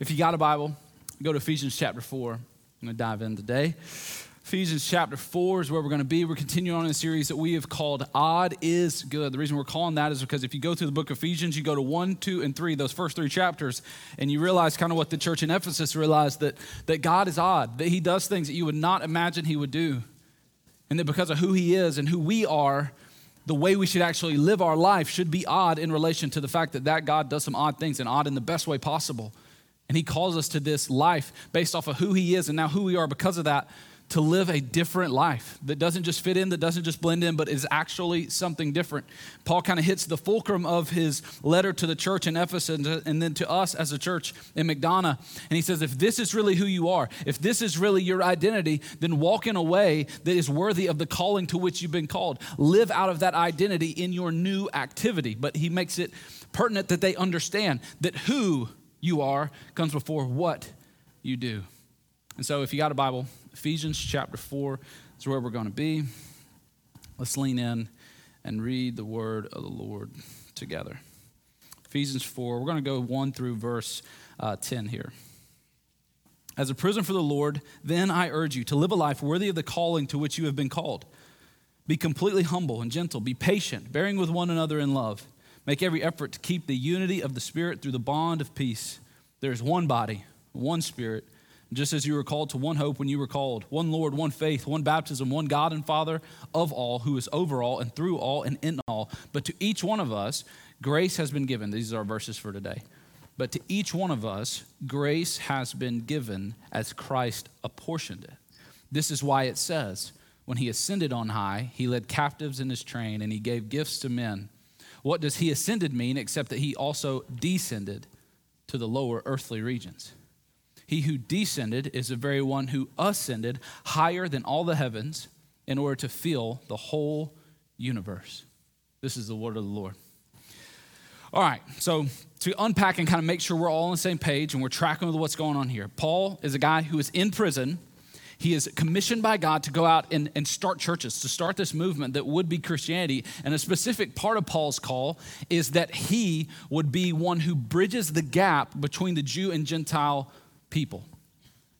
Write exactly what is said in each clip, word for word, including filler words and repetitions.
If you got a Bible, go to Ephesians chapter four. I'm going to dive in today. Ephesians chapter four is where we're going to be. We're continuing on in a series that we have called Odd is Good. The reason we're calling that is because if you go through the book of Ephesians, you go to one, two, and three, those first three chapters, and you realize kind of what the church in Ephesus realized, that, that God is odd, that he does things that you would not imagine he would do. And that because of who he is and who we are, the way we should actually live our life should be odd in relation to the fact that that God does some odd things, and odd in the best way possible. And he calls us to this life based off of who he is and now who we are because of that, to live a different life that doesn't just fit in, that doesn't just blend in, but is actually something different. Paul kind of hits the fulcrum of his letter to the church in Ephesus and then to us as a church in McDonough. And he says, if this is really who you are, if this is really your identity, then walk in a way that is worthy of the calling to which you've been called. Live out of that identity in your new activity. But he makes it pertinent that they understand that who you are comes before what you do. And so if you got a Bible, Ephesians chapter four is where we're going to be. Let's lean in and read the word of the Lord together. Ephesians four, we're going to go one through verse uh, ten here. As a prisoner for the Lord, then I urge you to live a life worthy of the calling to which you have been called. Be completely humble and gentle. Be patient, bearing with one another in love. Make every effort to keep the unity of the Spirit through the bond of peace. There is one body, one Spirit, just as you were called to one hope when you were called, one Lord, one faith, one baptism, one God and Father of all, who is over all and through all and in all. But to each one of us, grace has been given. These are our verses for today. But to each one of us, grace has been given as Christ apportioned it. This is why it says, when he ascended on high, he led captives in his train, and he gave gifts to men. What does he ascended mean except that he also descended to the lower earthly regions? He who descended is the very one who ascended higher than all the heavens in order to fill the whole universe. This is the word of the Lord. All right, so to unpack and kind of make sure we're all on the same page and we're tracking with what's going on here. Paul is a guy who is in prison. He is commissioned by God to go out and, and start churches, to start this movement that would be Christianity. And a specific part of Paul's call is that he would be one who bridges the gap between the Jew and Gentile people,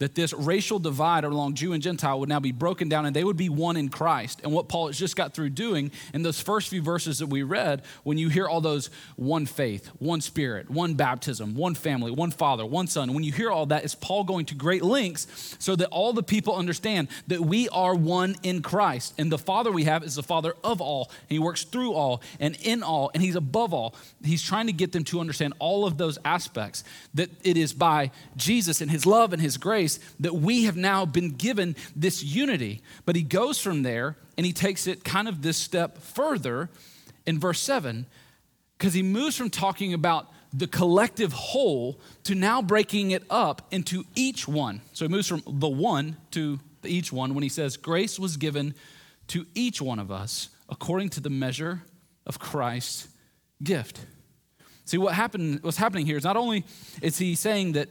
that this racial divide along Jew and Gentile would now be broken down and they would be one in Christ. And what Paul has just got through doing in those first few verses that we read, when you hear all those one faith, one Spirit, one baptism, one family, one Father, one Son, when you hear all that, is Paul going to great lengths so that all the people understand that we are one in Christ. And the Father we have is the Father of all, and he works through all and in all, and he's above all. He's trying to get them to understand all of those aspects, that it is by Jesus and his love and his grace that we have now been given this unity. But he goes from there and he takes it kind of this step further in verse seven, because he moves from talking about the collective whole to now breaking it up into each one. So he moves from the one to the each one when he says, grace was given to each one of us according to the measure of Christ's gift. See, what happened, what's happening here is not only is he saying that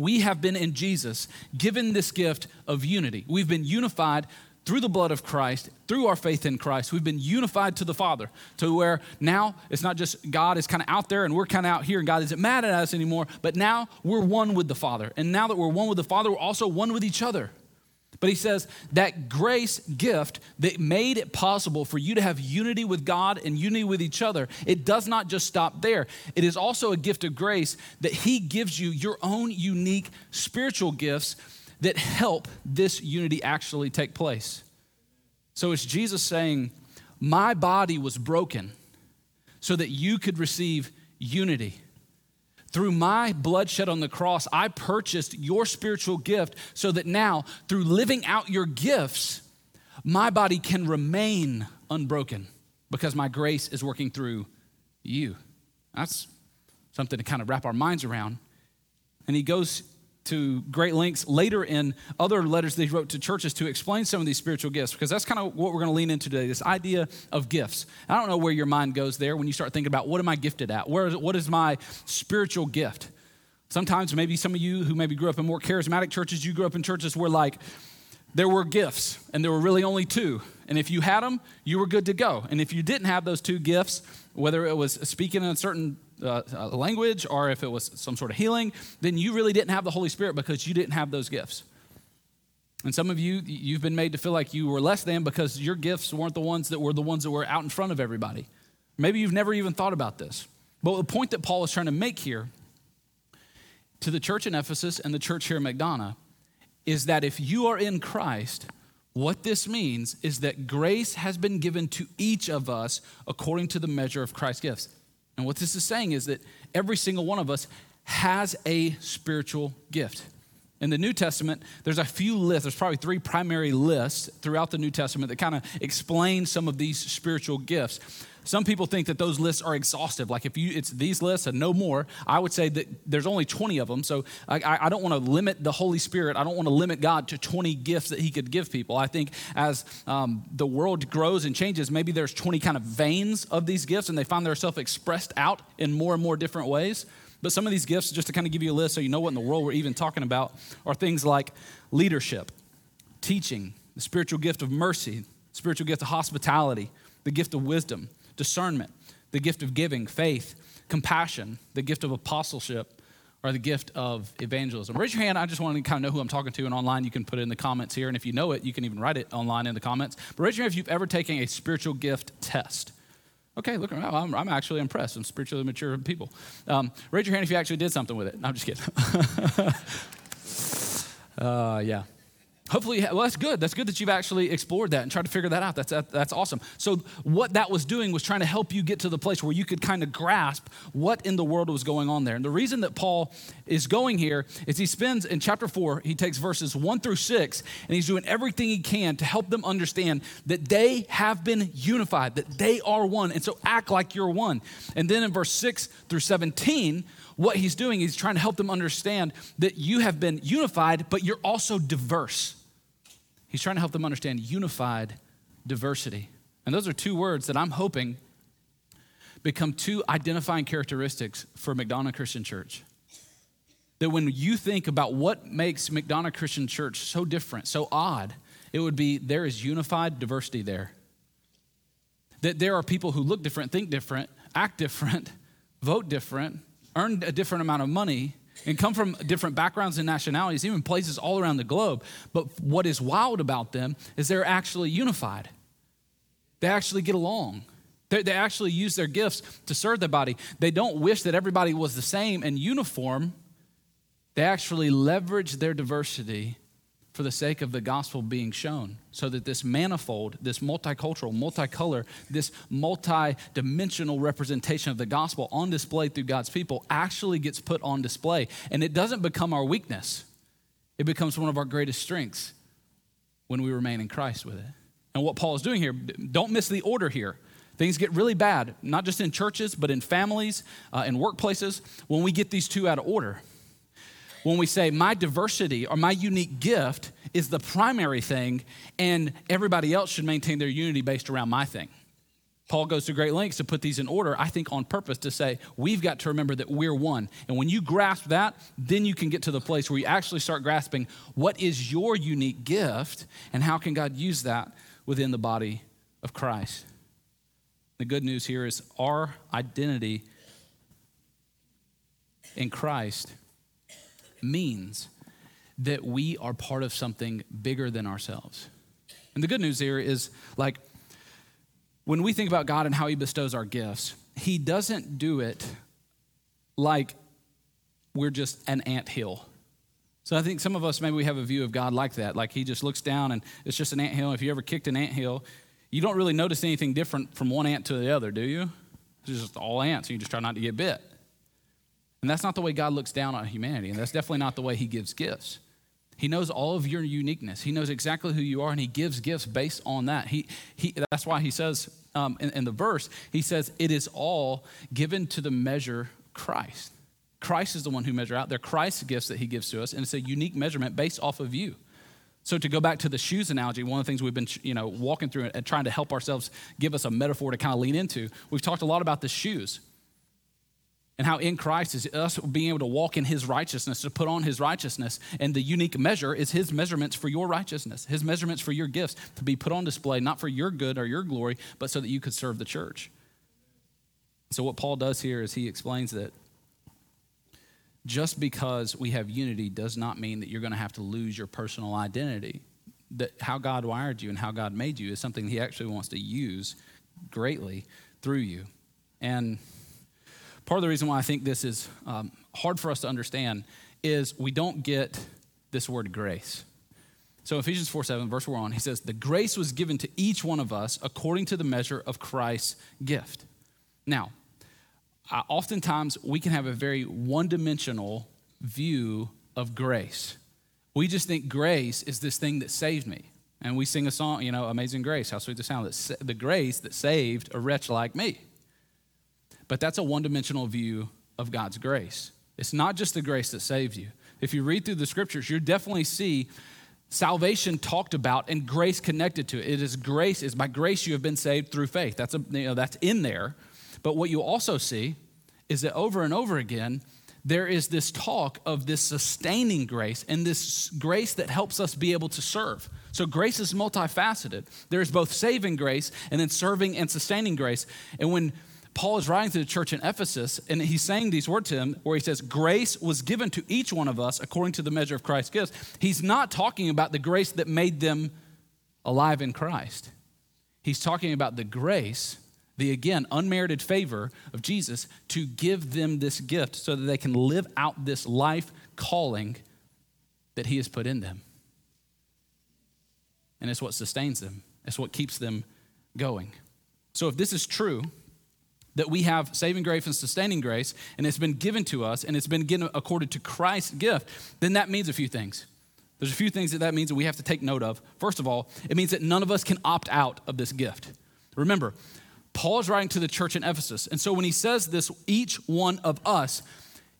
we have been in Jesus given this gift of unity. We've been unified through the blood of Christ, through our faith in Christ. We've been unified to the Father, to where now it's not just God is kind of out there and we're kind of out here and God isn't mad at us anymore, but now we're one with the Father. And now that we're one with the Father, we're also one with each other. But he says that grace gift that made it possible for you to have unity with God and unity with each other, it does not just stop there. It is also a gift of grace that he gives you your own unique spiritual gifts that help this unity actually take place. So it's Jesus saying, my body was broken so that you could receive unity. Through my blood shed on the cross, I purchased your spiritual gift so that now, through living out your gifts, my body can remain unbroken because my grace is working through you. That's something to kind of wrap our minds around. And he goes to great lengths later in other letters that he wrote to churches to explain some of these spiritual gifts, because that's kind of what we're going to lean into today, this idea of gifts. I don't know where your mind goes there when you start thinking about, what am I gifted at? Where is, what is my spiritual gift? Sometimes maybe some of you who maybe grew up in more charismatic churches, you grew up in churches where like there were gifts and there were really only two. And if you had them, you were good to go. And if you didn't have those two gifts, whether it was speaking in a certain uh, language or if it was some sort of healing, then you really didn't have the Holy Spirit because you didn't have those gifts. And some of you, you've been made to feel like you were less than because your gifts weren't the ones that were the ones that were out in front of everybody. Maybe you've never even thought about this. But the point that Paul is trying to make here to the church in Ephesus and the church here in McDonough is that if you are in Christ, what this means is that grace has been given to each of us according to the measure of Christ's gifts. And what this is saying is that every single one of us has a spiritual gift. In the New Testament, there's a few lists. There's probably three primary lists throughout the New Testament that kind of explain some of these spiritual gifts. Some people think that those lists are exhaustive. Like if you, it's these lists and no more, I would say that there's only twenty of them. So I, I don't want to limit the Holy Spirit. I don't want to limit God to twenty gifts that he could give people. I think as um, the world grows and changes, maybe there's twenty kind of veins of these gifts and they find themselves expressed out in more and more different ways. But some of these gifts, just to kind of give you a list so you know what in the world we're even talking about, are things like leadership, teaching, the spiritual gift of mercy, spiritual gift of hospitality, the gift of wisdom, discernment, the gift of giving, faith, compassion, the gift of apostleship, or the gift of evangelism. Raise your hand. I just want to kind of know who I'm talking to, and online you can put it in the comments here. And if you know it, you can even write it online in the comments. But raise your hand if you've ever taken a spiritual gift test. Okay, look, I'm, I'm actually impressed. I'm spiritually mature people. Um, raise your hand if you actually did something with it. No, I'm just kidding. uh, yeah. Hopefully, well, that's good. That's good that you've actually explored that and tried to figure that out. That's that, that's awesome. So what that was doing was trying to help you get to the place where you could kind of grasp what in the world was going on there. And the reason that Paul is going here is he spends in chapter four, he takes verses one through six, and he's doing everything he can to help them understand that they have been unified, that they are one, and so act like you're one. And then in verse six through seventeen, what he's doing is trying to help them understand that you have been unified, but you're also diverse. He's trying to help them understand unified diversity. And those are two words that I'm hoping become two identifying characteristics for McDonough Christian Church. That when you think about what makes McDonough Christian Church so different, so odd, it would be there is unified diversity there. That there are people who look different, think different, act different, vote different, earn a different amount of money, and come from different backgrounds and nationalities, even places all around the globe. But what is wild about them is they're actually unified. They actually get along. They, they actually use their gifts to serve their body. They don't wish that everybody was the same and uniform. They actually leverage their diversity for the sake of the gospel being shown, so that this manifold, this multicultural, multicolor, this multi-dimensional representation of the gospel on display through God's people actually gets put on display. And it doesn't become our weakness. It becomes one of our greatest strengths when we remain in Christ with it. And what Paul is doing here, don't miss the order here. Things get really bad, not just in churches, but in families, uh, in workplaces, when we get these two out of order. When we say my diversity or my unique gift is the primary thing and everybody else should maintain their unity based around my thing. Paul goes to great lengths to put these in order, I think on purpose, to say we've got to remember that we're one. And when you grasp that, then you can get to the place where you actually start grasping what is your unique gift and how can God use that within the body of Christ. The good news here is our identity in Christ means that we are part of something bigger than ourselves. And the good news here is, like, when we think about God and how he bestows our gifts, he doesn't do it like we're just an anthill. So I think some of us, maybe we have a view of God like that. Like he just looks down and it's just an anthill. If you ever kicked an anthill, you don't really notice anything different from one ant to the other, do you? It's just all ants, and you just try not to get bit. And that's not the way God looks down on humanity, and that's definitely not the way he gives gifts. He knows all of your uniqueness. He knows exactly who you are, and he gives gifts based on that. He, he that's why he says um, in, in the verse, he says, it is all given to the measure of Christ. Christ is the one who measures out. They're Christ's gifts that he gives to us, and it's a unique measurement based off of you. So to go back to the shoes analogy, one of the things we've been, you know, walking through and trying to help ourselves give us a metaphor to kind of lean into, we've talked a lot about the shoes. And how in Christ is us being able to walk in his righteousness, to put on his righteousness. And the unique measure is his measurements for your righteousness, his measurements for your gifts to be put on display, not for your good or your glory, but so that you could serve the church. So what Paul does here is he explains that just because we have unity does not mean that you're going to have to lose your personal identity. That how God wired you and how God made you is something he actually wants to use greatly through you. And part of the reason why I think this is um, hard for us to understand is we don't get this word grace. So Ephesians four seven, verse we're on, he says, the grace was given to each one of us according to the measure of Christ's gift. Now, I, oftentimes we can have a very one-dimensional view of grace. We just think grace is this thing that saved me. And we sing a song, you know, Amazing Grace, how sweet the sound, that the grace that saved a wretch like me. But that's a one-dimensional view of God's grace. It's not just the grace that saves you. If you read through the scriptures, you definitely see salvation talked about and grace connected to it. It is grace, is by grace you have been saved through faith. That's a, you know, that's in there. But what you also see is that over and over again, there is this talk of this sustaining grace and this grace that helps us be able to serve. So grace is multifaceted. There is both saving grace and then serving and sustaining grace. And when Paul is writing to the church in Ephesus, and he's saying these words to him where he says, grace was given to each one of us according to the measure of Christ's gifts. He's not talking about the grace that made them alive in Christ. He's talking about the grace, the, again, unmerited favor of Jesus to give them this gift so that they can live out this life calling that he has put in them. And it's what sustains them. It's what keeps them going. So if this is true, that we have saving grace and sustaining grace, and it's been given to us, and it's been given accorded to Christ's gift, then that means a few things. There's a few things that that means that we have to take note of. First of all, it means that none of us can opt out of this gift. Remember, Paul is writing to the church in Ephesus, and so when he says this, each one of us,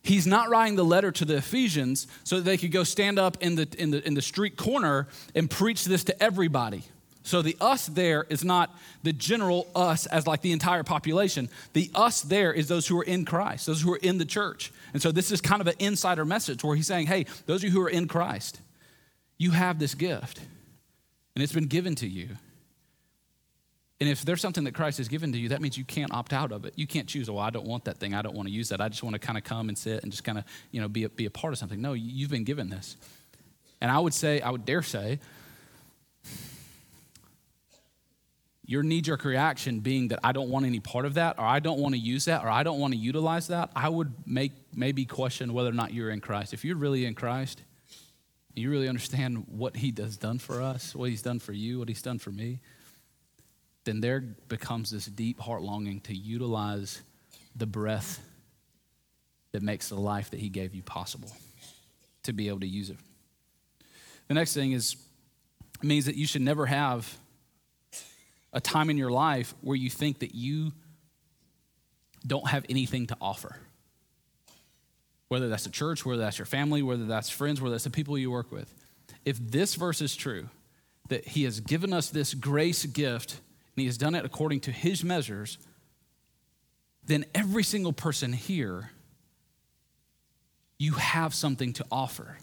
he's not writing the letter to the Ephesians so that they could go stand up in the, in the, in the street corner and preach this to everybody. So the us there is not the general us as like the entire population. The us there is those who are in Christ, those who are in the church. And so this is kind of an insider message where he's saying, hey, those of you who are in Christ, you have this gift and it's been given to you. And if there's something that Christ has given to you, that means you can't opt out of it. You can't choose, oh, I don't want that thing. I don't want to use that. I just want to kind of come and sit and just kind of, you know, be a, be a part of something. No, you've been given this. And I would say, I would dare say, your knee-jerk reaction being that I don't want any part of that, or I don't want to use that, or I don't want to utilize that, I would make maybe question whether or not you're in Christ. If you're really in Christ, you really understand what he has done for us, what he's done for you, what he's done for me, then there becomes this deep heart longing to utilize the breath that makes the life that he gave you possible, to be able to use it. The next thing is, it means that you should never have a time in your life where you think that you don't have anything to offer. Whether that's the church, whether that's your family, whether that's friends, whether that's the people you work with. If this verse is true, that he has given us this grace gift and he has done it according to his measures, then every single person here, you have something to offer.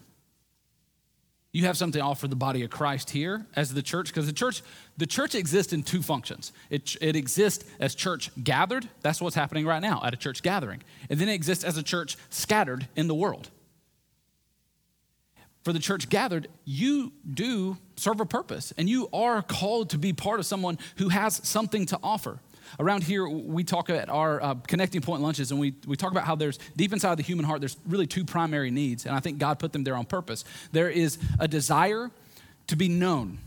You have something to offer the body of Christ here as the church, because the church the church exists in two functions. It, it exists as church gathered. That's what's happening right now at a church gathering. And then it exists as a church scattered in the world. For the church gathered, you do serve a purpose, and you are called to be part of someone who has something to offer. Around here, we talk at our uh, connecting point lunches, and we, we talk about how there's, deep inside the human heart, there's really two primary needs, and I think God put them there on purpose. There is a desire to be known,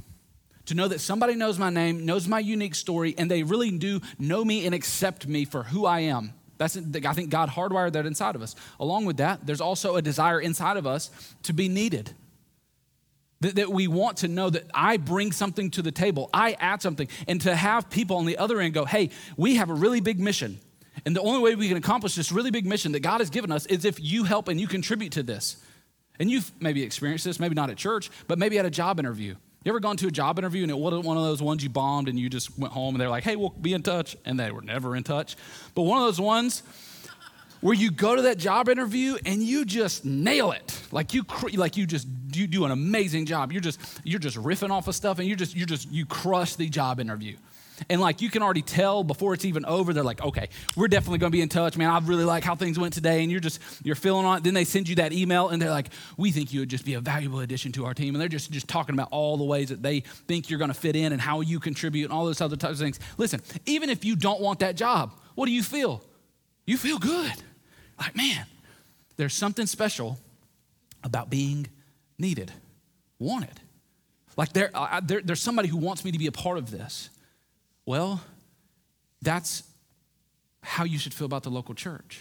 to know that somebody knows my name, knows my unique story, and they really do know me and accept me for who I am. That's, I think God hardwired that inside of us. Along with that, there's also a desire inside of us to be needed. That we want to know that I bring something to the table, I add something, and to have people on the other end go, hey, we have a really big mission, and the only way we can accomplish this really big mission that God has given us is if you help and you contribute to this. And you've maybe experienced this, maybe not at church, but maybe at a job interview. You ever gone to a job interview and it wasn't one of those ones you bombed and you just went home and they're like, hey, we'll be in touch, and they were never in touch. But one of those ones where you go to that job interview and you just nail it, like you like you just you do an amazing job. You're just you're just riffing off of stuff, and you just you just you crush the job interview. And like, you can already tell before it's even over, they're like, okay, we're definitely going to be in touch, man. I really like how things went today. And you're just, you're feeling on it. Then they send you that email and they're like, we think you would just be a valuable addition to our team. And they're just, just talking about all the ways that they think you're going to fit in and how you contribute and all those other types of things. Listen, even if you don't want that job, what do you feel? You feel good. Like, man, there's something special about being needed, wanted. Like there, I, there, there's somebody who wants me to be a part of this. Well, that's how you should feel about the local church.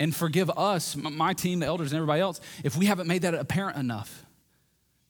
And forgive us, my team, the elders, and everybody else, if we haven't made that apparent enough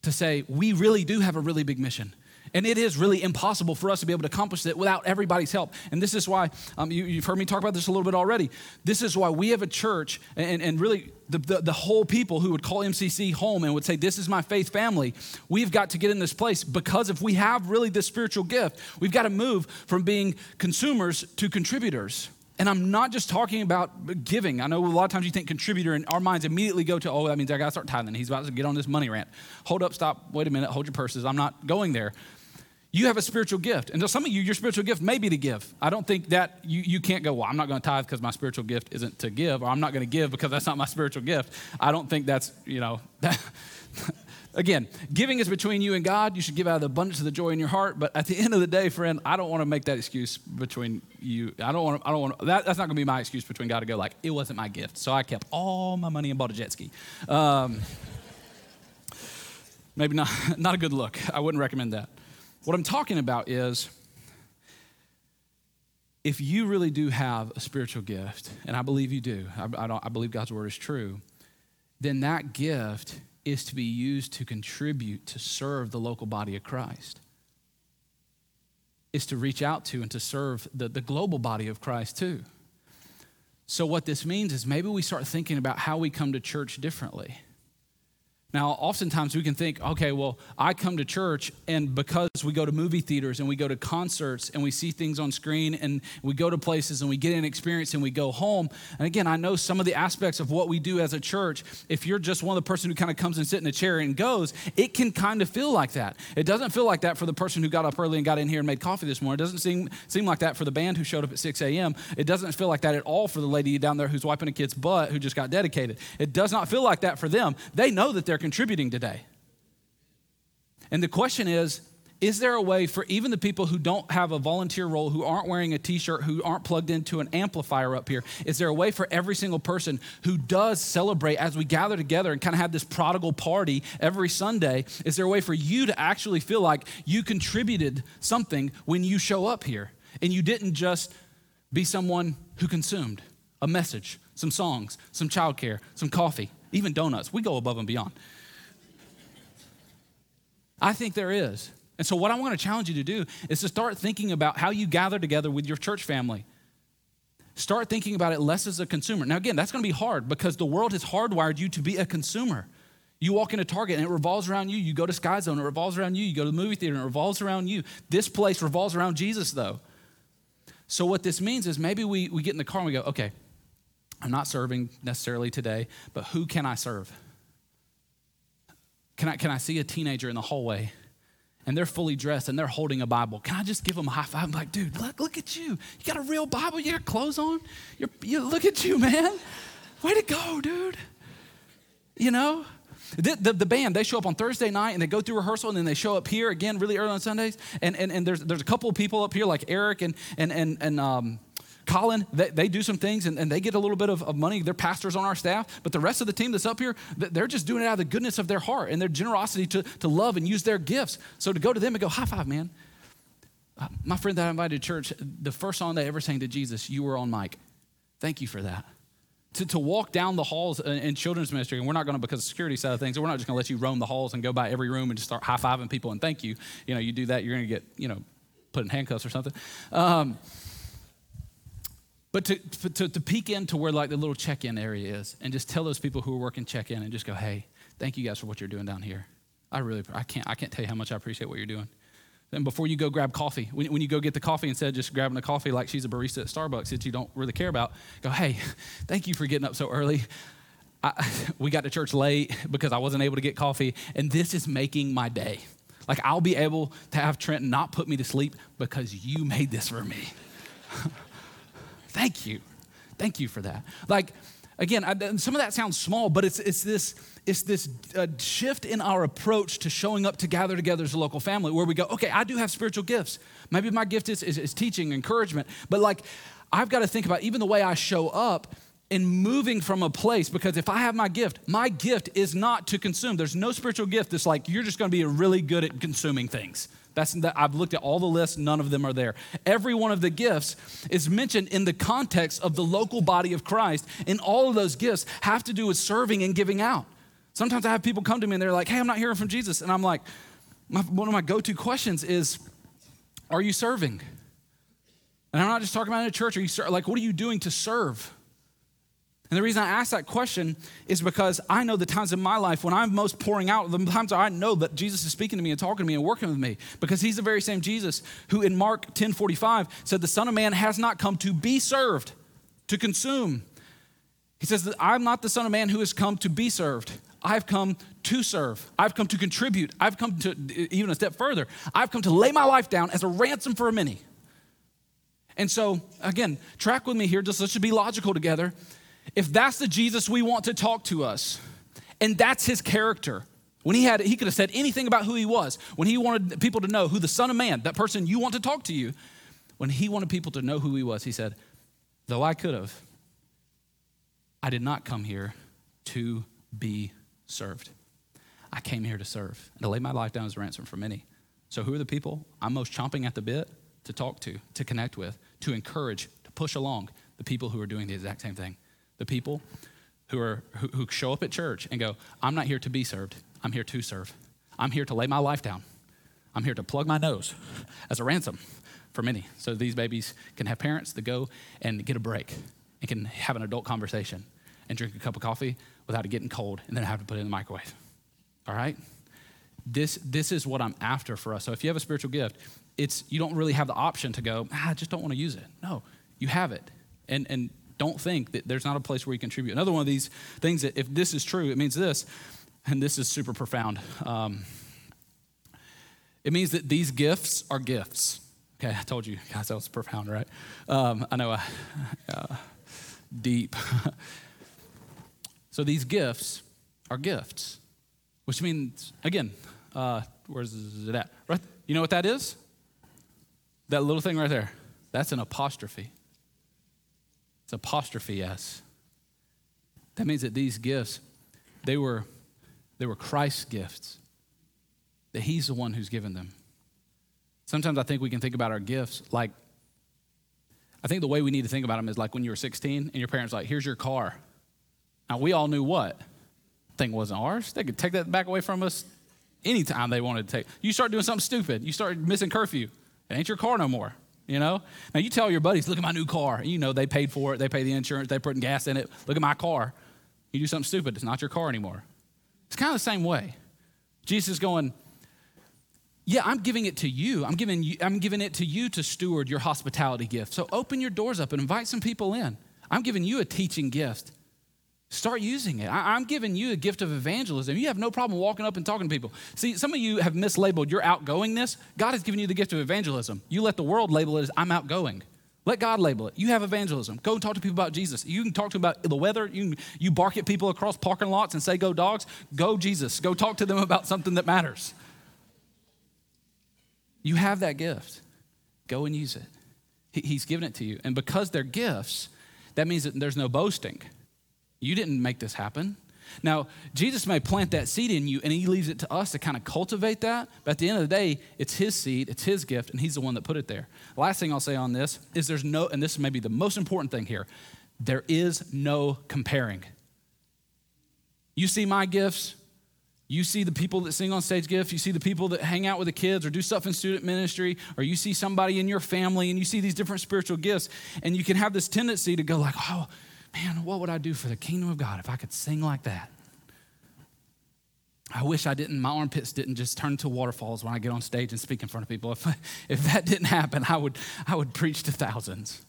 to say, we really do have a really big mission. And it is really impossible for us to be able to accomplish that without everybody's help. And this is why, um, you, you've heard me talk about this a little bit already. This is why we have a church and, and really the, the, the whole people who would call M C C home and would say, this is my faith family. We've got to get in this place because if we have really this spiritual gift, we've got to move from being consumers to contributors. And I'm not just talking about giving. I know a lot of times you think contributor and our minds immediately go to, oh, that means I got to start tithing. He's about to get on this money rant. Hold up, stop, wait a minute, hold your purses. I'm not going there. You have a spiritual gift. And to some of you, your spiritual gift may be to give. I don't think that you, you can't go, well, I'm not going to tithe because my spiritual gift isn't to give, or I'm not going to give because that's not my spiritual gift. I don't think that's, you know, that. Again, giving is between you and God. You should give out of the abundance of the joy in your heart. But at the end of the day, friend, I don't want to make that excuse between you. I don't want to, I don't want to, that, that's not going to be my excuse between God to go like, it wasn't my gift. So I kept all my money and bought a jet ski. Um, maybe not, not a good look. I wouldn't recommend that. What I'm talking about is if you really do have a spiritual gift, and I believe you do, I, I, don't, I believe God's word is true, then that gift is to be used to contribute, to serve the local body of Christ. It's to reach out to and to serve the, the global body of Christ too. So what this means is maybe we start thinking about how we come to church differently. Now, oftentimes we can think, okay, well, I come to church and because we go to movie theaters and we go to concerts and we see things on screen and we go to places and we get an experience and we go home. And again, I know some of the aspects of what we do as a church, if you're just one of the person who kind of comes and sits in a chair and goes, it can kind of feel like that. It doesn't feel like that for the person who got up early and got in here and made coffee this morning. It doesn't seem, seem like that for the band who showed up at six a.m. It doesn't feel like that at all for the lady down there who's wiping a kid's butt who just got dedicated. It does not feel like that for them. They know that they're contributing today. And the question is, is there a way for even the people who don't have a volunteer role, who aren't wearing a t-shirt, who aren't plugged into an amplifier up here, is there a way for every single person who does celebrate as we gather together and kind of have this prodigal party every Sunday, is there a way for you to actually feel like you contributed something when you show up here and you didn't just be someone who consumed a message, some songs, some childcare, some coffee? Even donuts, we go above and beyond. I think there is. And so what I want to challenge you to do is to start thinking about how you gather together with your church family. Start thinking about it less as a consumer. Now, again, that's going to be hard because the world has hardwired you to be a consumer. You walk into Target and it revolves around you. You go to Sky Zone, it revolves around you. You go to the movie theater and it revolves around you. This place revolves around Jesus, though. So what this means is maybe we, we get in the car and we go, okay, I'm not serving necessarily today, but who can I serve? Can I, can I see a teenager in the hallway and they're fully dressed and they're holding a Bible? Can I just give them a high five? I'm like, dude, look, look at you. You got a real Bible, you got clothes on. You're, you, look at you, man. Way to go, dude. You know, the, the, the band, they show up on Thursday night and they go through rehearsal and then they show up here again really early on Sundays. And, and, and there's, there's a couple of people up here like Eric and, and, and, and, um, Colin, they, they do some things and, and they get a little bit of, of money. They're pastors on our staff, but the rest of the team that's up here, they're just doing it out of the goodness of their heart and their generosity to, to love and use their gifts. So to go to them and go, high five, man. Uh, my friend that I invited to church, the first song they ever sang to Jesus, you were on mic. Thank you for that. To, to walk down the halls in, in children's ministry, and we're not going to, because of the security side of things, we're not just going to let you roam the halls and go by every room and just start high-fiving people and thank you. You know, you do that, you're going to get, you know, put in handcuffs or something. Um But to, to to peek into where like the little check-in area is and just tell those people who are working check-in and just go, hey, thank you guys for what you're doing down here. I really, I can't I can't tell you how much I appreciate what you're doing. And before you go grab coffee, when, when you go get the coffee, instead of just grabbing a coffee like she's a barista at Starbucks that you don't really care about, go, hey, thank you for getting up so early. I, we got to church late because I wasn't able to get coffee, and this is making my day. Like, I'll be able to have Trent not put me to sleep because you made this for me. Thank you. Thank you for that. Like, again, I, some of that sounds small, but it's it's this it's this uh, shift in our approach to showing up to gather together as a local family, where we go, okay, I do have spiritual gifts. Maybe my gift is is, is teaching, encouragement, but like, I've got to think about even the way I show up in moving from a place, because if I have my gift, my gift is not to consume. There's no spiritual gift that's like, you're just going to be really good at consuming things. That's that, I've looked at all the lists, none of them are there. Every one of the gifts is mentioned in the context of the local body of Christ, and all of those gifts have to do with serving and giving out. Sometimes I have people come to me and they're like, hey, I'm not hearing from Jesus. And I'm like, my, one of my go-to questions is, are you serving? And I'm not just talking about in a church. Are you ser- like, what are you doing to serve? And the reason I ask that question is because I know the times in my life when I'm most pouring out, the times I know that Jesus is speaking to me and talking to me and working with me, because he's the very same Jesus who in Mark ten forty-five said, the Son of Man has not come to be served, to consume. He says that I'm not the Son of Man who has come to be served. I've come to serve. I've come to contribute. I've come to, even a step further, I've come to lay my life down as a ransom for many. And so, again, track with me here. Just let's just be logical together. If that's the Jesus we want to talk to us, and that's his character, when he had, he could have said anything about who he was. When he wanted people to know who the Son of Man, that person you want to talk to you, when he wanted people to know who he was, he said, though I could have, I did not come here to be served. I came here to serve and to lay my life down as a ransom for many. So who are the people I'm most chomping at the bit to talk to, to connect with, to encourage, to push along? The people who are doing the exact same thing. The people who are who, who show up at church and go, I'm not here to be served. I'm here to serve. I'm here to lay my life down. I'm here to plug my nose as a ransom for many. So these babies can have parents that go and get a break and can have an adult conversation and drink a cup of coffee without it getting cold and then have to put it in the microwave. All right? This this is what I'm after for us. So if you have a spiritual gift, it's you don't really have the option to go, ah, I just don't want to use it. No, you have it. And and don't think that there's not a place where you contribute. Another one of these things that if this is true, it means this, and this is super profound. Um, it means that these gifts are gifts. Okay, I told you guys that was profound, right? Um, I know, I, uh, deep. So these gifts are gifts, which means, again, uh, where's it at? Right? You know what that is? That little thing right there. That's an apostrophe. It's apostrophe S. That means that these gifts, they were, they were Christ's gifts, that he's the one who's given them. Sometimes I think we can think about our gifts like, I think the way we need to think about them is like when you were sixteen and your parents like, here's your car. Now we all knew what? The thing wasn't ours. They could take that back away from us anytime they wanted to take. You start doing something stupid. You start missing curfew. It ain't your car no more. You know, now you tell your buddies, look at my new car. You know, they paid for it. They pay the insurance. They put gas in it. Look at my car. You do something stupid. It's not your car anymore. It's kind of the same way. Jesus is going, yeah, I'm giving it to you. I'm giving you, I'm giving it to you to steward your hospitality gift. So open your doors up and invite some people in. I'm giving you a teaching gift. Start using it. I, I'm giving you a gift of evangelism. You have no problem walking up and talking to people. See, some of you have mislabeled your outgoingness. God has given you the gift of evangelism. You let the world label it as I'm outgoing. Let God label it. You have evangelism. Go and talk to people about Jesus. You can talk to them about the weather. You can, you bark at people across parking lots and say, go dogs. Go Jesus. Go talk to them about something that matters. You have that gift. Go and use it. He, he's given it to you. And because they're gifts, that means that there's no boasting. You didn't make this happen. Now, Jesus may plant that seed in you, and he leaves it to us to kind of cultivate that. But at the end of the day, it's his seed, it's his gift, and he's the one that put it there. Last thing I'll say on this is there's no, and this may be the most important thing here, there is no comparing. You see my gifts. You see the people that sing on stage gifts. You see the people that hang out with the kids or do stuff in student ministry, or you see somebody in your family, and you see these different spiritual gifts, and you can have this tendency to go like, oh, man, what would I do for the kingdom of God if I could sing like that? I wish I didn't, my armpits didn't just turn to waterfalls when I get on stage and speak in front of people. If, if that didn't happen, I would, I would preach to thousands.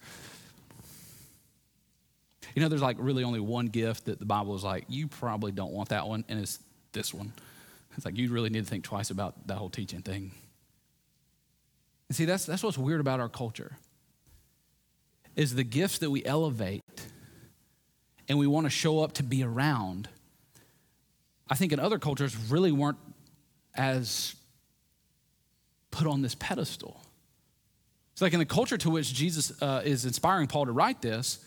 You know, there's like really only one gift that the Bible is like, you probably don't want that one, and it's this one. It's like, you really need to think twice about that whole teaching thing. And see, that's that's what's weird about our culture, is the gifts that we elevate and we want to show up to be around, I think in other cultures really weren't as put on this pedestal. It's like in the culture to which Jesus uh, is inspiring Paul to write this,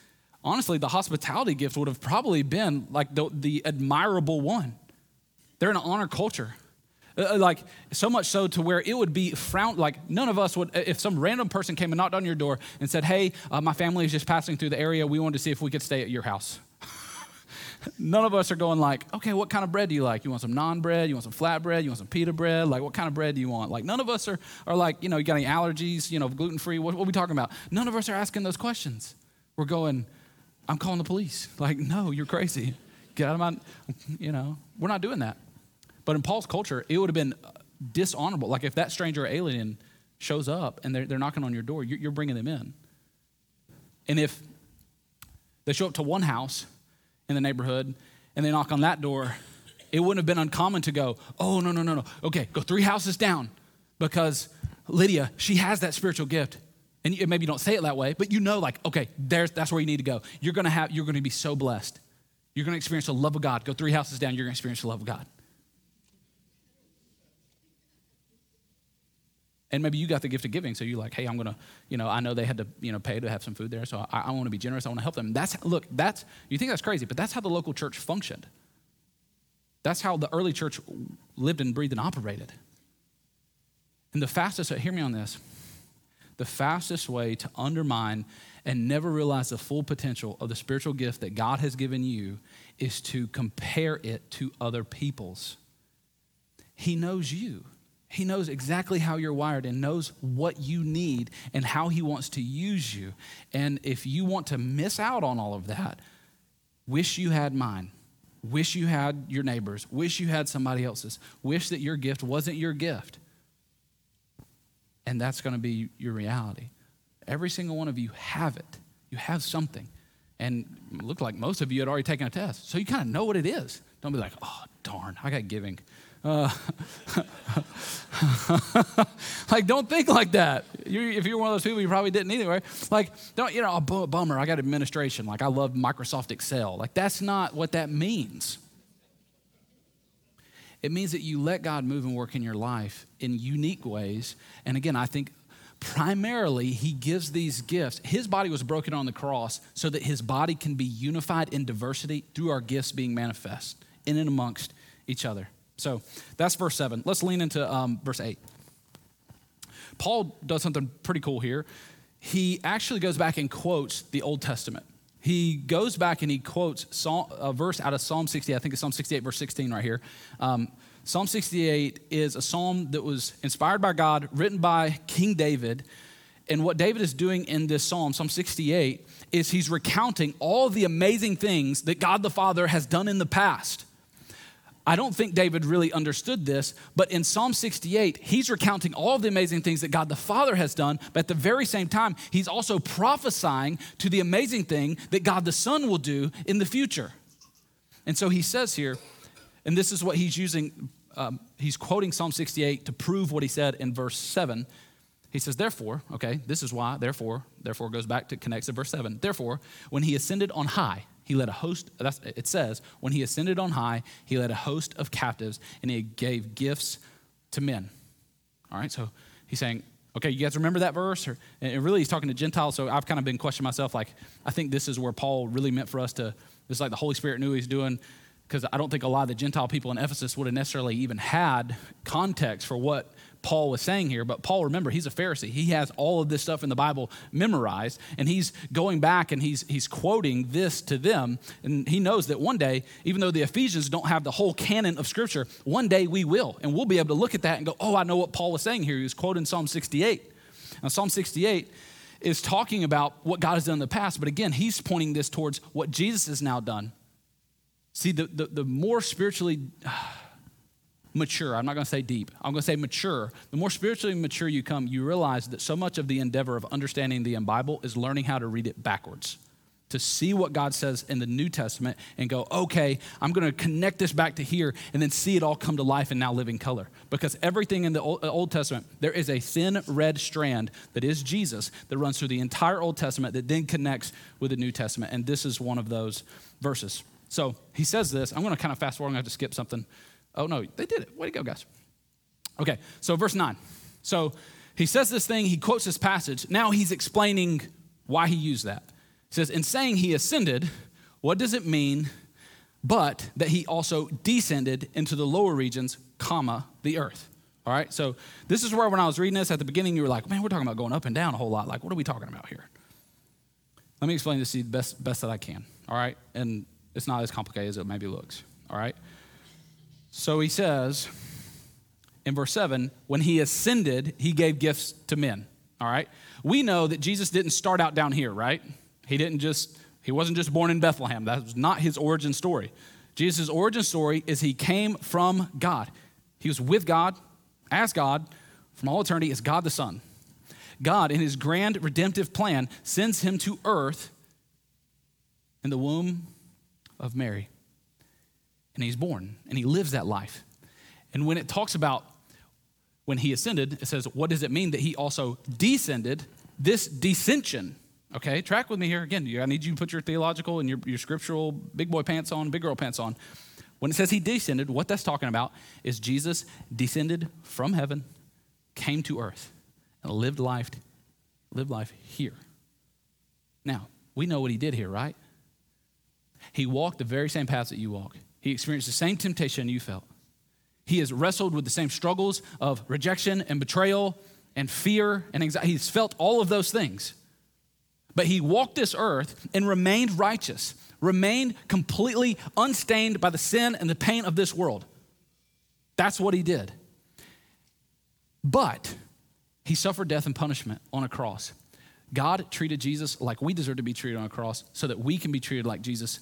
honestly, the hospitality gift would have probably been like the, the admirable one. They're in an honor culture. Uh, like so much so to where it would be frowned, like none of us would, if some random person came and knocked on your door and said, hey, uh, my family is just passing through the area. We wanted to see if we could stay at your house. None of us are going like, okay, what kind of bread do you like? You want some naan bread? You want some flat bread? You want some pita bread? Like, what kind of bread do you want? Like, none of us are are like, you know, you got any allergies, you know, gluten-free? What, what are we talking about? None of us are asking those questions. We're going, I'm calling the police. Like, no, you're crazy. Get out of my, you know, we're not doing that. But in Paul's culture, it would have been dishonorable. Like, if that stranger or alien shows up and they're, they're knocking on your door, you're, you're bringing them in. And if they show up to one house in the neighborhood and they knock on that door, it wouldn't have been uncommon to go, oh, no, no, no, no. Okay, go three houses down because Lydia, she has that spiritual gift. And maybe you don't say it that way, but you know, like, okay, there's that's where you need to go. You're going to have, you're going to be so blessed. You're going to experience the love of God. Go three houses down, you're going to experience the love of God. And maybe you got the gift of giving, so you're like, hey, I'm gonna, you know, I know they had to, you know, pay to have some food there, so I, I want to be generous. I want to help them. That's look, that's you think that's crazy, but that's how the local church functioned. That's how the early church lived and breathed and operated. And the fastest, hear me on this, the fastest way to undermine and never realize the full potential of the spiritual gift that God has given you is to compare it to other people's. He knows you. He knows exactly how you're wired and knows what you need and how he wants to use you. And if you want to miss out on all of that, wish you had mine. Wish you had your neighbor's. Wish you had somebody else's. Wish that your gift wasn't your gift. And that's going to be your reality. Every single one of you have it. You have something. And it looked like most of you had already taken a test. So you kind of know what it is. Don't be like, oh, darn, I got giving. Uh, like, don't think like that. You, if you're one of those people, you probably didn't either, right? Like, don't, you know, a oh, bummer, I got administration. Like, I love Microsoft Excel. Like, that's not what that means. It means that you let God move and work in your life in unique ways. And again, I think primarily he gives these gifts. His body was broken on the cross so that his body can be unified in diversity through our gifts being manifest in and amongst each other. So that's verse seven. Let's lean into um, verse eight. Paul does something pretty cool here. He actually goes back and quotes the Old Testament. He goes back and he quotes Psalm, a verse out of Psalm sixty-eight. I think it's Psalm sixty-eight, verse sixteen right here. Um, Psalm sixty-eight is a psalm that was inspired by God, written by King David. And what David is doing in this psalm, Psalm sixty-eight, is he's recounting all the amazing things that God the Father has done in the past. I don't think David really understood this, but in Psalm sixty-eight, he's recounting all the amazing things that God the Father has done, but at the very same time, he's also prophesying to the amazing thing that God the Son will do in the future. And so he says here, and this is what he's using, um, he's quoting Psalm sixty-eight to prove what he said in verse seven. He says, therefore, okay, this is why, therefore, therefore goes back to, connects to verse seven. Therefore, when he ascended on high, he led a host, that's, it says, when he ascended on high, he led a host of captives and he gave gifts to men. All right, so he's saying, okay, you guys remember that verse? Or, and really he's talking to Gentiles, so I've kind of been questioning myself, like, I think this is where Paul really meant for us to, it's like the Holy Spirit knew he's doing, because I don't think a lot of the Gentile people in Ephesus would have necessarily even had context for what Paul was saying here, but Paul, remember, he's a Pharisee. He has all of this stuff in the Bible memorized, and he's going back and he's he's quoting this to them, and he knows that one day, even though the Ephesians don't have the whole canon of Scripture, one day we will, and we'll be able to look at that and go, oh, I know what Paul was saying here. He was quoting Psalm sixty-eight. Now, Psalm sixty-eight is talking about what God has done in the past, but again, he's pointing this towards what Jesus has now done. See, the the, the more spiritually... mature, I'm not going to say deep, I'm going to say mature. The more spiritually mature you come, you realize that so much of the endeavor of understanding the Bible is learning how to read it backwards. to see what God says in the New Testament and go, okay, I'm gonna connect this back to here and then see it all come to life and now live in color. Because everything in the Old Testament, there is a thin red strand that is Jesus that runs through the entire Old Testament that then connects with the New Testament. And this is one of those verses. So he says this, I'm gonna kind of fast forward, I'm gonna have to skip something. Oh no, they did it, way to go guys. Okay, so verse nine. So he says this thing, he quotes this passage. Now he's explaining why he used that. It says, in saying he ascended, what does it mean, but that he also descended into the lower regions, comma, the earth. All right, so this is where when I was reading this at the beginning, you were like, man, we're talking about going up and down a whole lot. Like, what are we talking about here? Let me explain this to you the best, best that I can, all right? And it's not as complicated as it maybe looks, all right? So he says in verse seven, when he ascended, he gave gifts to men, all right? We know that Jesus didn't start out down here, right? He didn't just, he wasn't just born in Bethlehem. That was not his origin story. Jesus' origin story is he came from God. He was with God, as God, from all eternity as God the Son. God, in his grand redemptive plan, sends him to earth in the womb of Mary. And he's born, and he lives that life. And when it talks about when he ascended, it says, what does it mean that he also descended? This descension. Okay, track with me here. Again, I need you to put your theological and your, your scriptural big boy pants on, big girl pants on. When it says he descended, what that's talking about is Jesus descended from heaven, came to earth, and lived life, lived life here. Now, we know what he did here, right? He walked the very same paths that you walk. He experienced the same temptation you felt. He has wrestled with the same struggles of rejection and betrayal and fear and anxiety. He's felt all of those things. But he walked this earth and remained righteous, remained completely unstained by the sin and the pain of this world. That's what he did. But he suffered death and punishment on a cross. God treated Jesus like we deserve to be treated on a cross so that we can be treated like Jesus.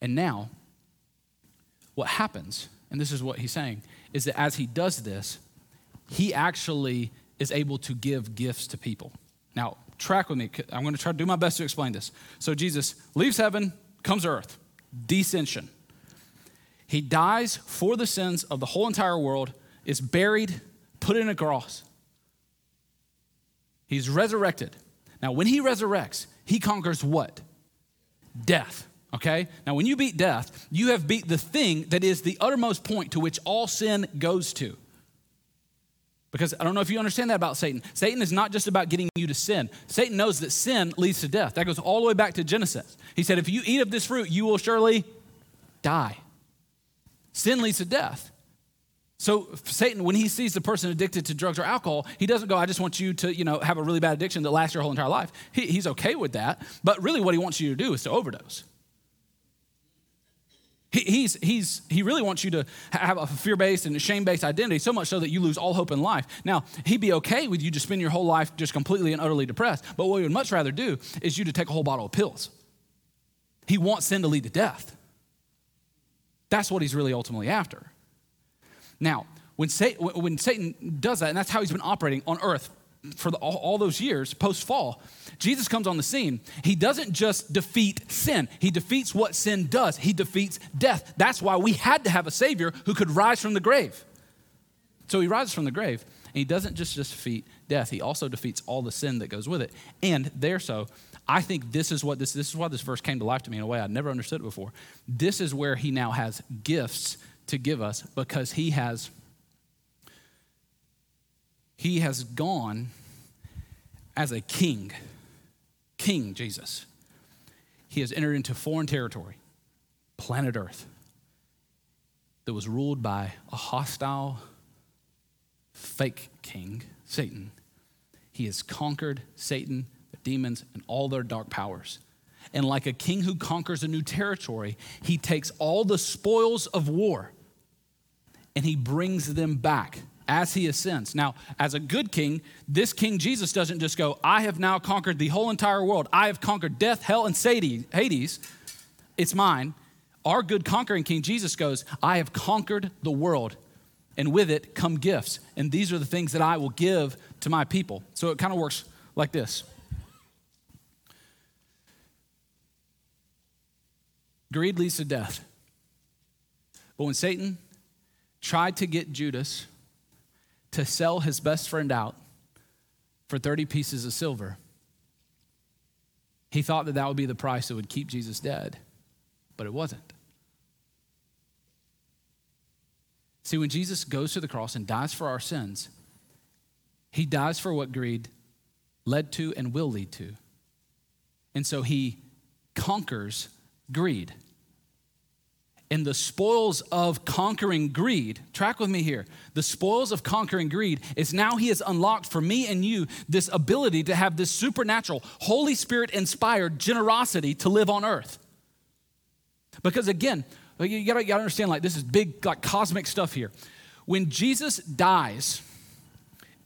And now, what happens, and this is what he's saying, is that as he does this, he actually is able to give gifts to people. Now, track with me. I'm going to try to do my best to explain this. So Jesus leaves heaven, comes to earth, descension. He dies for the sins of the whole entire world, is buried, put in a cross. He's resurrected. Now, when he resurrects, he conquers what? Death, okay? Now, when you beat death, you have beat the thing that is the uttermost point to which all sin goes to. Because I don't know if you understand that about Satan. Satan is not just about getting you to sin. Satan knows that sin leads to death. That goes all the way back to Genesis. He said, if you eat of this fruit, you will surely die. Sin leads to death. So Satan, when he sees the person addicted to drugs or alcohol, he doesn't go, I just want you to, you know, have a really bad addiction that lasts your whole entire life. He, he's okay with that. But really what he wants you to do is to overdose. He, he's, he's, he really wants you to have a fear-based and a shame-based identity, so much so that you lose all hope in life. Now, he'd be okay with you to spend your whole life just completely and utterly depressed, but what he would much rather do is you to take a whole bottle of pills. He wants sin to lead to death. That's what he's really ultimately after. Now, when, Sa- when Satan does that, and that's how he's been operating on earth for the, all, all those years, post-fall, Jesus comes on the scene. He doesn't just defeat sin. He defeats what sin does. He defeats death. That's why we had to have a Savior who could rise from the grave. So he rises from the grave, and he doesn't just, just defeat death. He also defeats all the sin that goes with it. And there so, I think this is what this, this is why this verse came to life to me in a way I'd never understood it before. This is where he now has gifts to give us because he has... He has gone as a king, King Jesus. He has entered into foreign territory, planet Earth, that was ruled by a hostile, fake king, Satan. He has conquered Satan, the demons, and all their dark powers. And like a king who conquers a new territory, he takes all the spoils of war and he brings them back as he ascends. Now, as a good king, this King Jesus doesn't just go, I have now conquered the whole entire world. I have conquered death, hell, and Hades. It's mine. Our good conquering King Jesus goes, I have conquered the world, and with it come gifts. And these are the things that I will give to my people. So it kind of works like this. Greed leads to death. But when Satan tried to get Judas to sell his best friend out for thirty pieces of silver, he thought that that would be the price that would keep Jesus dead, but it wasn't. See, when Jesus goes to the cross and dies for our sins, he dies for what greed led to and will lead to. And so he conquers greed. And the spoils of conquering greed, track with me here, the spoils of conquering greed is now he has unlocked for me and you this ability to have this supernatural, Holy Spirit-inspired generosity to live on earth. Because again, you gotta, you gotta understand, like, this is big, like, cosmic stuff here. When Jesus dies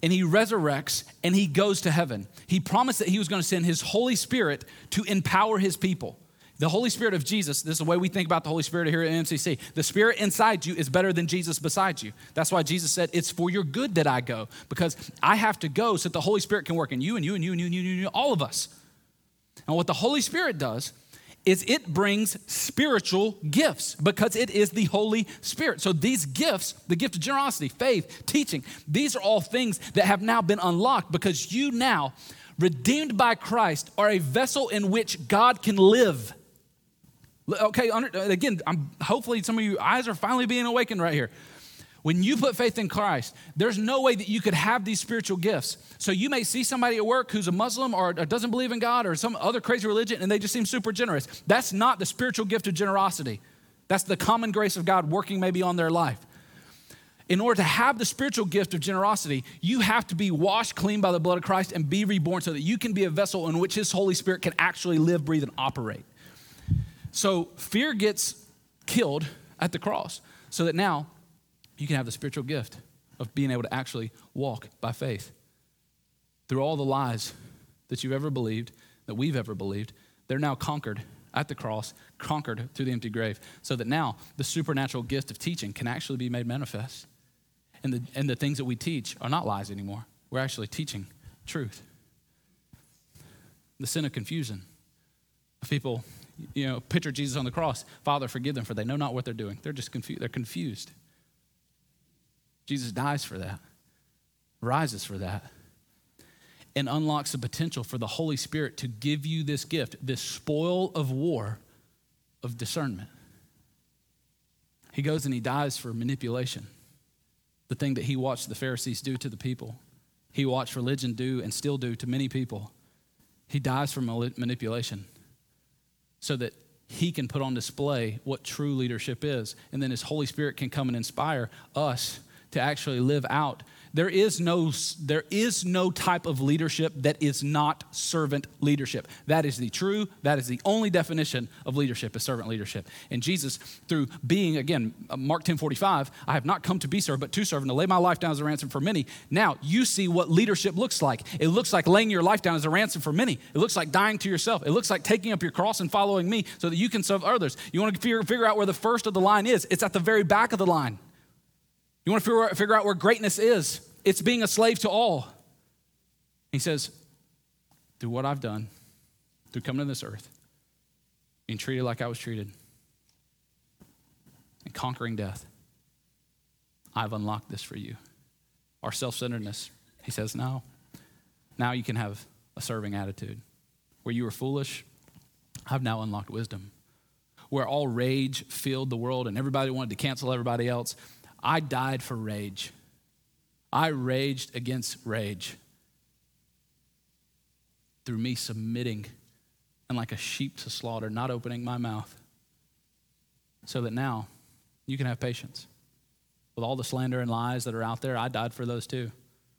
and he resurrects and he goes to heaven, he promised that he was gonna send his Holy Spirit to empower his people. The Holy Spirit of Jesus, this is the way we think about the Holy Spirit here at M C C. The Spirit inside you is better than Jesus beside you. That's why Jesus said, it's for your good that I go, because I have to go so that the Holy Spirit can work in you and you and you and you and you and you, all of us. And what the Holy Spirit does is it brings spiritual gifts because it is the Holy Spirit. So these gifts, the gift of generosity, faith, teaching, these are all things that have now been unlocked because you now, redeemed by Christ, are a vessel in which God can live. Okay, again, I'm, hopefully some of you eyes are finally being awakened right here. When you put faith in Christ, there's no way that you could have these spiritual gifts. So you may see somebody at work who's a Muslim or doesn't believe in God or some other crazy religion, and they just seem super generous. That's not the spiritual gift of generosity. That's the common grace of God working maybe on their life. In order to have the spiritual gift of generosity, you have to be washed clean by the blood of Christ and be reborn so that you can be a vessel in which his Holy Spirit can actually live, breathe, and operate. So fear gets killed at the cross so that now you can have the spiritual gift of being able to actually walk by faith. Through all the lies that you've ever believed, that we've ever believed, they're now conquered at the cross, conquered through the empty grave, so that now the supernatural gift of teaching can actually be made manifest. And the, and the things that we teach are not lies anymore. We're actually teaching truth. The sin of confusion of people. You know, picture Jesus on the cross. Father, forgive them, for they know not what they're doing. They're just confused. They're confused. Jesus dies for that, rises for that, and unlocks the potential for the Holy Spirit to give you this gift, this spoil of war of discernment. He goes and he dies for manipulation, the thing that he watched the Pharisees do to the people. He watched religion do and still do to many people. He dies for manipulation, so that he can put on display what true leadership is. And then his Holy Spirit can come and inspire us to actually live out. There is no, there is no type of leadership that is not servant leadership. That is the true, that is the only definition of leadership, is servant leadership. And Jesus, through being, again, Mark ten forty-five, I have not come to be servant, but to serve, and to lay my life down as a ransom for many. Now you see what leadership looks like. It looks like laying your life down as a ransom for many. It looks like dying to yourself. It looks like taking up your cross and following me so that you can serve others. You want to figure, figure out where the first of the line is? It's at the very back of the line. You want to figure out where greatness is? It's being a slave to all. He says, through what I've done, through coming to this earth, being treated like I was treated, and conquering death, I've unlocked this for you. Our self-centeredness, he says, now, now you can have a serving attitude. Where you were foolish, I've now unlocked wisdom. Where all rage filled the world and everybody wanted to cancel everybody else, I died for rage. I raged against rage through me submitting and like a sheep to slaughter, not opening my mouth, so that now you can have patience. With all the slander and lies that are out there, I died for those too,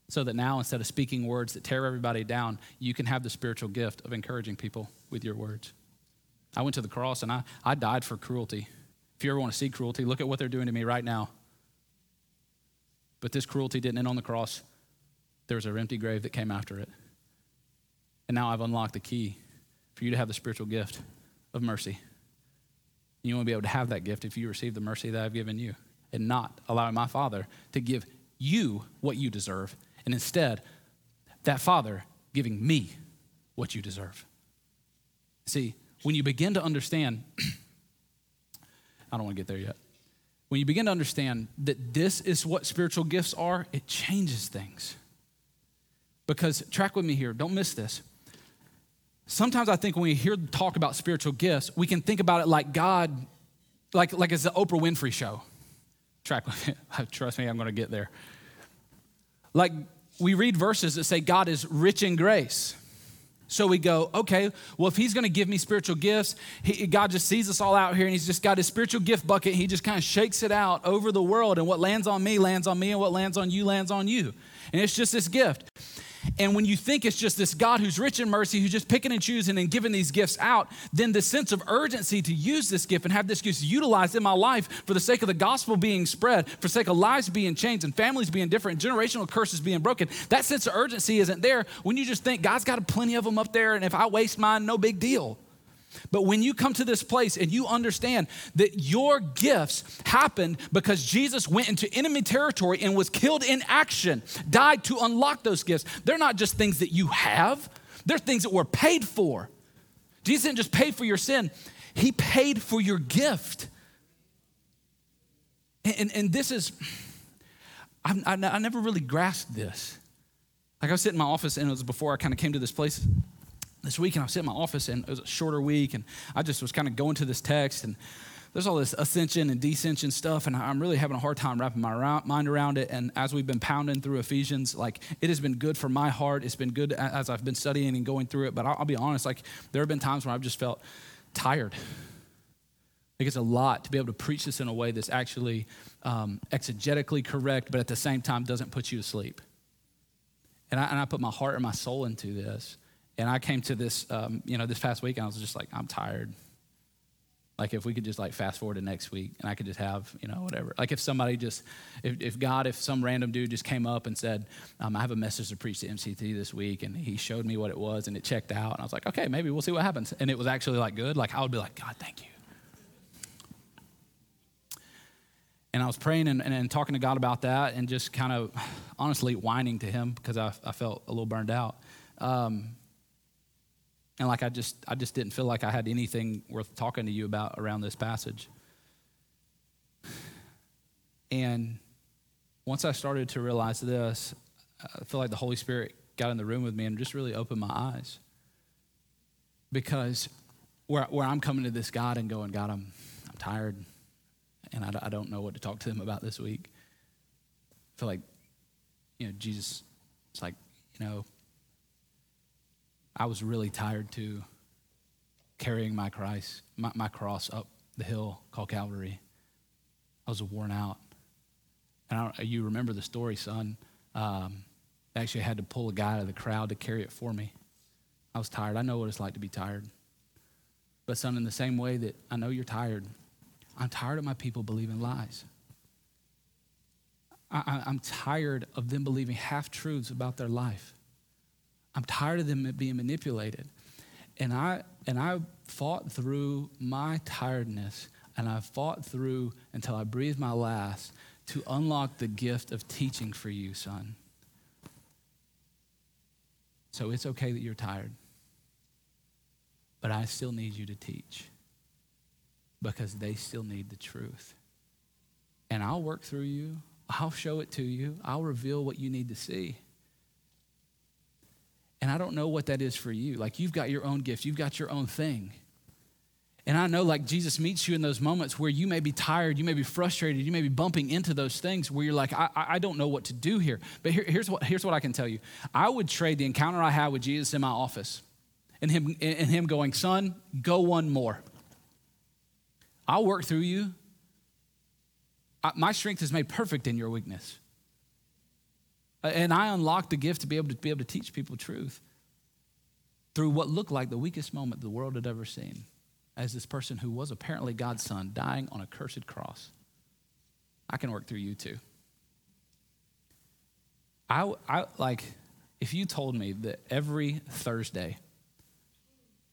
so that now instead of speaking words that tear everybody down, you can have the spiritual gift of encouraging people with your words. I went to the cross and I, I died for cruelty. If you ever want to see cruelty, look at what they're doing to me right now. But this cruelty didn't end on the cross. There was an empty grave that came after it. And now I've unlocked the key for you to have the spiritual gift of mercy. You won't be able to have that gift if you receive the mercy that I've given you and not allowing my Father to give you what you deserve, and instead that Father giving me what you deserve. See, when you begin to understand I don't want to get there yet. When you begin to understand that this is what spiritual gifts are, it changes things. Because, track with me here, don't miss this. Sometimes I think when we hear talk about spiritual gifts, we can think about it like God, like, like it's the Oprah Winfrey show. Track with me, trust me, I'm gonna get there. Like we read verses that say God is rich in grace. So we go, okay, well, if he's going to give me spiritual gifts, he, God just sees us all out here and he's just got his spiritual gift bucket. He just kind of shakes it out over the world, and what lands on me lands on me, and what lands on you lands on you. And it's just this gift. And when you think it's just this God who's rich in mercy, who's just picking and choosing and giving these gifts out, then the sense of urgency to use this gift and have this gift utilized in my life for the sake of the gospel being spread, for the sake of lives being changed and families being different, generational curses being broken, that sense of urgency isn't there when you just think God's got plenty of them up there, and if I waste mine, no big deal. But when you come to this place and you understand that your gifts happened because Jesus went into enemy territory and was killed in action, died to unlock those gifts. They're not just things that you have. They're things that were paid for. Jesus didn't just pay for your sin. He paid for your gift. And, and, and this is, I, I, I never really grasped this. Like I was sitting in my office, and it was before I kind of came to this place. This week, and I was sitting in my office, and it was a shorter week, and I just was kind of going to this text, and there's all this ascension and descension stuff, and I'm really having a hard time wrapping my mind around it. And as we've been pounding through Ephesians, like, it has been good for my heart. It's been good as I've been studying and going through it, but I'll be honest, like, there have been times where I've just felt tired. Like, it's a lot to be able to preach this in a way that's actually um, exegetically correct, but at the same time doesn't put you to sleep. And I, and I put my heart and my soul into this. And I came to this, um, you know, this past week, and I was just like, I'm tired. Like, if we could just like fast forward to next week, and I could just have, you know, whatever. Like, if somebody just, if, if God, if some random dude just came up and said, um, I have a message to preach to M C T this week, and he showed me what it was, and it checked out, and I was like, okay, maybe we'll see what happens. And it was actually like good. Like, I would be like, God, thank you. And I was praying and, and, and talking to God about that, and just kind of honestly whining to him because I, I felt a little burned out. Um, and like, I just, I just didn't feel like I had anything worth talking to you about around this passage. And once I started to realize this, I feel like the Holy Spirit got in the room with me and just really opened my eyes. Because where, where I'm coming to this God and going, God, I'm, I'm tired, and I, I don't know what to talk to them about this week. I feel like, you know, Jesus, it's like, you know, I was really tired too, carrying my Christ, my, my cross up the hill called Calvary. I was worn out. And I, you remember the story, son. Um, I actually had to pull a guy out of the crowd to carry it for me. I was tired. I know what it's like to be tired. But son, in the same way that I know you're tired, I'm tired of my people believing lies. I, I, I'm tired of them believing half-truths about their life. I'm tired of them being manipulated. And I and I fought through my tiredness, and I fought through until I breathed my last to unlock the gift of teaching for you, son. So it's okay that you're tired, but I still need you to teach, because they still need the truth. And I'll work through you. I'll show it to you. I'll reveal what you need to see. And I don't know what that is for you. Like, you've got your own gift. You've got your own thing. And I know, like, Jesus meets you in those moments where you may be tired, you may be frustrated, you may be bumping into those things where you're like, I, I don't know what to do here. But here, here's what here's what I can tell you. I would trade the encounter I had with Jesus in my office and him, and him going, son, go one more. I'll work through you. I, my strength is made perfect in your weakness. And I unlocked the gift to be able to be able to teach people truth through what looked like the weakest moment the world had ever seen, as this person who was apparently God's son dying on a cursed cross. I can work through you too. I, I like, if you told me that every Thursday,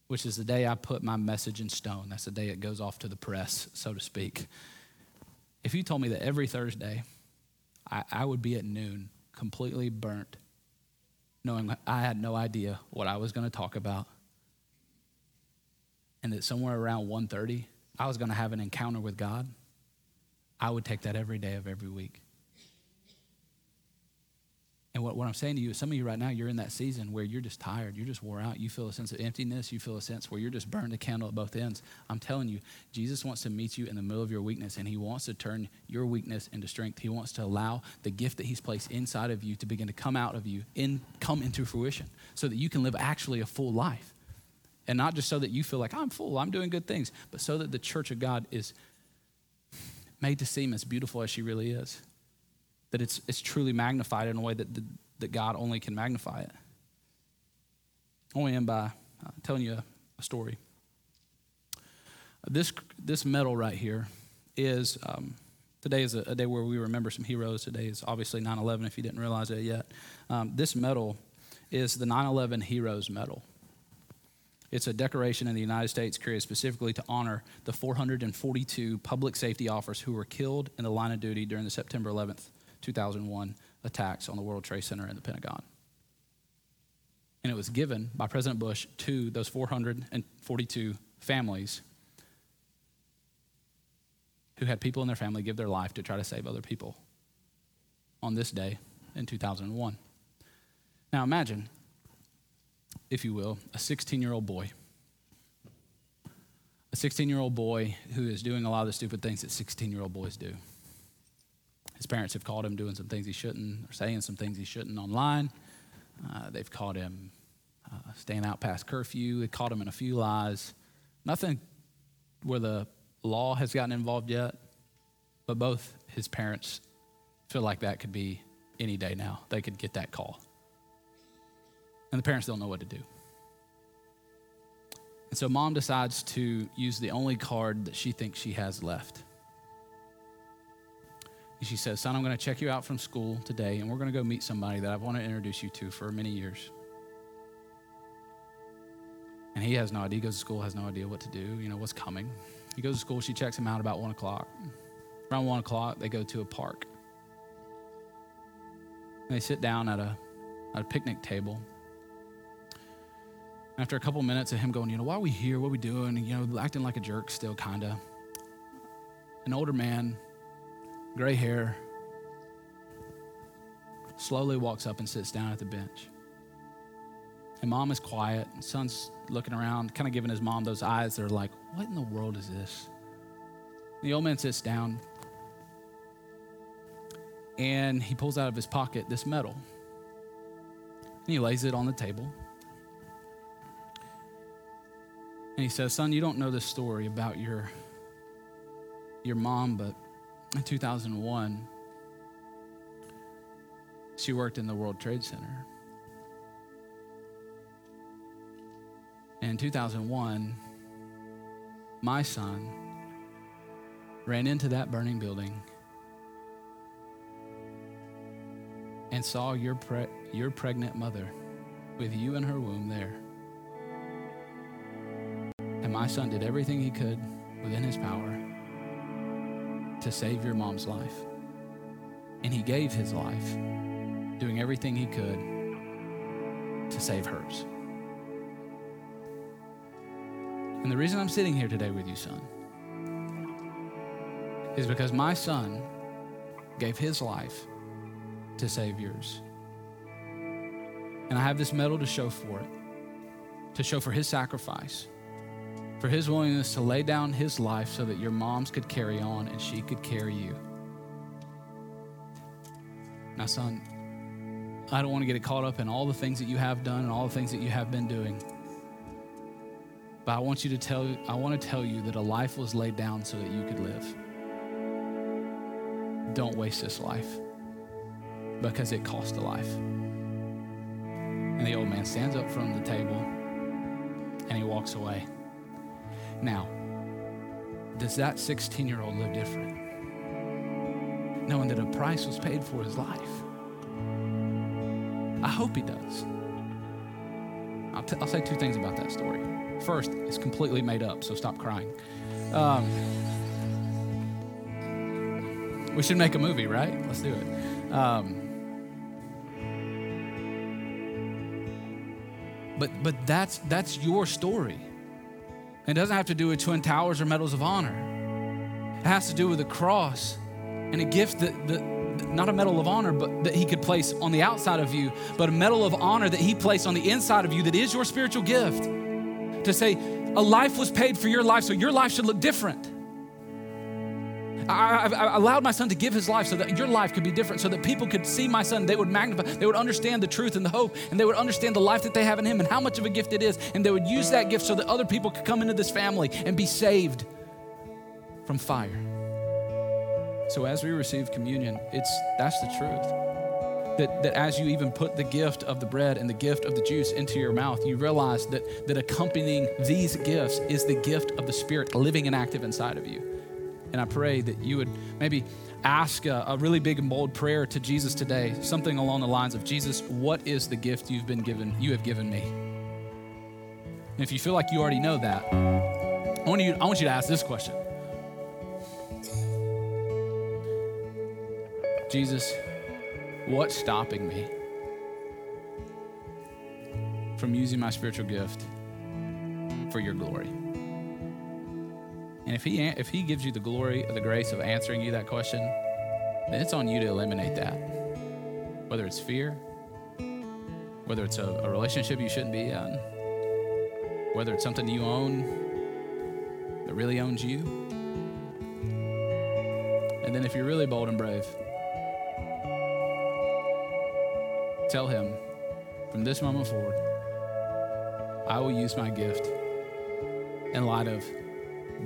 which is the day I put my message in stone, that's the day it goes off to the press, so to speak. If you told me that every Thursday, I, I would be at noon completely burnt, knowing I had no idea what I was going to talk about, and that somewhere around one thirty, I was going to have an encounter with God, I would take that every day of every week. And what, what I'm saying to you is some of you right now, you're in that season where you're just tired. You're just wore out. You feel a sense of emptiness. You feel a sense where you're just burned a candle at both ends. I'm telling you, Jesus wants to meet you in the middle of your weakness, and he wants to turn your weakness into strength. He wants to allow the gift that he's placed inside of you to begin to come out of you and come into fruition so that you can live actually a full life. And not just so that you feel like, I'm full, I'm doing good things, but so that the church of God is made to seem as beautiful as she really is. That it's it's truly magnified in a way that the, that God only can magnify it. I want to end by uh, telling you a, a story. This this medal right here is, um, today is a, a day where we remember some heroes. Today is obviously nine eleven if you didn't realize it yet. Um, this medal is the nine eleven Heroes Medal. It's a decoration in the United States created specifically to honor the four hundred forty-two public safety officers who were killed in the line of duty during the September eleventh, two thousand one attacks on the World Trade Center and the Pentagon. And it was given by President Bush to those four hundred forty-two families who had people in their family give their life to try to save other people on this day in two thousand one. Now imagine, if you will, a sixteen-year-old boy. A sixteen-year-old boy who is doing a lot of the stupid things that sixteen-year-old boys do. His parents have caught him doing some things he shouldn't, or saying some things he shouldn't online. Uh, they've caught him uh, staying out past curfew. They caught him in a few lies. Nothing where the law has gotten involved yet, but both his parents feel like that could be any day now. They could get that call. And the parents don't know what to do. And so mom decides to use the only card that she thinks she has left. And she says, son, I'm going to check you out from school today, and we're going to go meet somebody that I want to introduce you to for many years. And he has no idea. He goes to school, has no idea what to do, you know, what's coming. He goes to school. She checks him out about one o'clock. Around one o'clock, they go to a park. And they sit down at a, at a picnic table. After a couple minutes of him going, you know, why are we here? What are we doing? And, you know, acting like a jerk still, kind of. An older man, gray hair, slowly walks up and sits down at the bench. And mom is quiet. And son's looking around, kind of giving his mom those eyes that are like, what in the world is this? And the old man sits down, and he pulls out of his pocket this medal. And he lays it on the table. And he says, son, you don't know this story about your, your mom, but in two thousand one, she worked in the World Trade Center. And in two thousand one, my son ran into that burning building and saw your, pre- your pregnant mother with you in her womb there. And my son did everything he could within his power to save your mom's life. And he gave his life, doing everything he could to save hers. And the reason I'm sitting here today with you, son, is because my son gave his life to save yours. And I have this medal to show for it, to show for his sacrifice, for his willingness to lay down his life so that your moms could carry on and she could carry you. Now, son, I don't want to get caught up in all the things that you have done and all the things that you have been doing. But I want you to tell, I want to tell you that a life was laid down so that you could live. Don't waste this life, because it cost a life. And the old man stands up from the table and he walks away. Now, does that sixteen-year-old live different? Knowing that a price was paid for his life. I hope he does. I'll, t- I'll say two things about that story. First, it's completely made up, so stop crying. Um, we should make a movie, right? Let's do it. Um, but but that's that's your story. It doesn't have to do with Twin Towers or Medals of Honor. It has to do with the cross and a gift that, that not a Medal of Honor, but that he could place on the outside of you, but a Medal of Honor that he placed on the inside of you that is your spiritual gift. To say, a life was paid for your life, so your life should look different. I, I, I allowed my son to give his life so that your life could be different, so that people could see my son. They would magnify, they would understand the truth and the hope, and they would understand the life that they have in him and how much of a gift it is. And they would use that gift so that other people could come into this family and be saved from fire. So as we receive communion, it's that's the truth. That, that as you even put the gift of the bread and the gift of the juice into your mouth, you realize that, that accompanying these gifts is the gift of the Spirit living and active inside of you. And I pray that you would maybe ask a, a really big and bold prayer to Jesus today, something along the lines of, Jesus, what is the gift you've been given, you have given me? And if you feel like you already know that, I want you, I want you to ask this question. Jesus, what's stopping me from using my spiritual gift for your glory? And if he if he gives you the glory or the grace of answering you that question, then it's on you to eliminate that. Whether it's fear, whether it's a, a relationship you shouldn't be in, whether it's something you own that really owns you. And then if you're really bold and brave, tell him, from this moment forward, I will use my gift in light of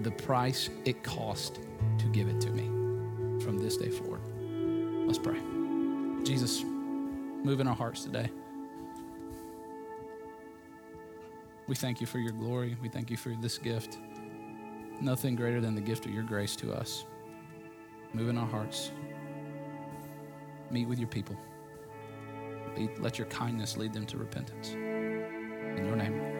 the price it cost to give it to me from this day forward. Let's pray. Jesus, move in our hearts today. We thank you for your glory. We thank you for this gift. Nothing greater than the gift of your grace to us. Move in our hearts. Meet with your people. Let your kindness lead them to repentance. In your name.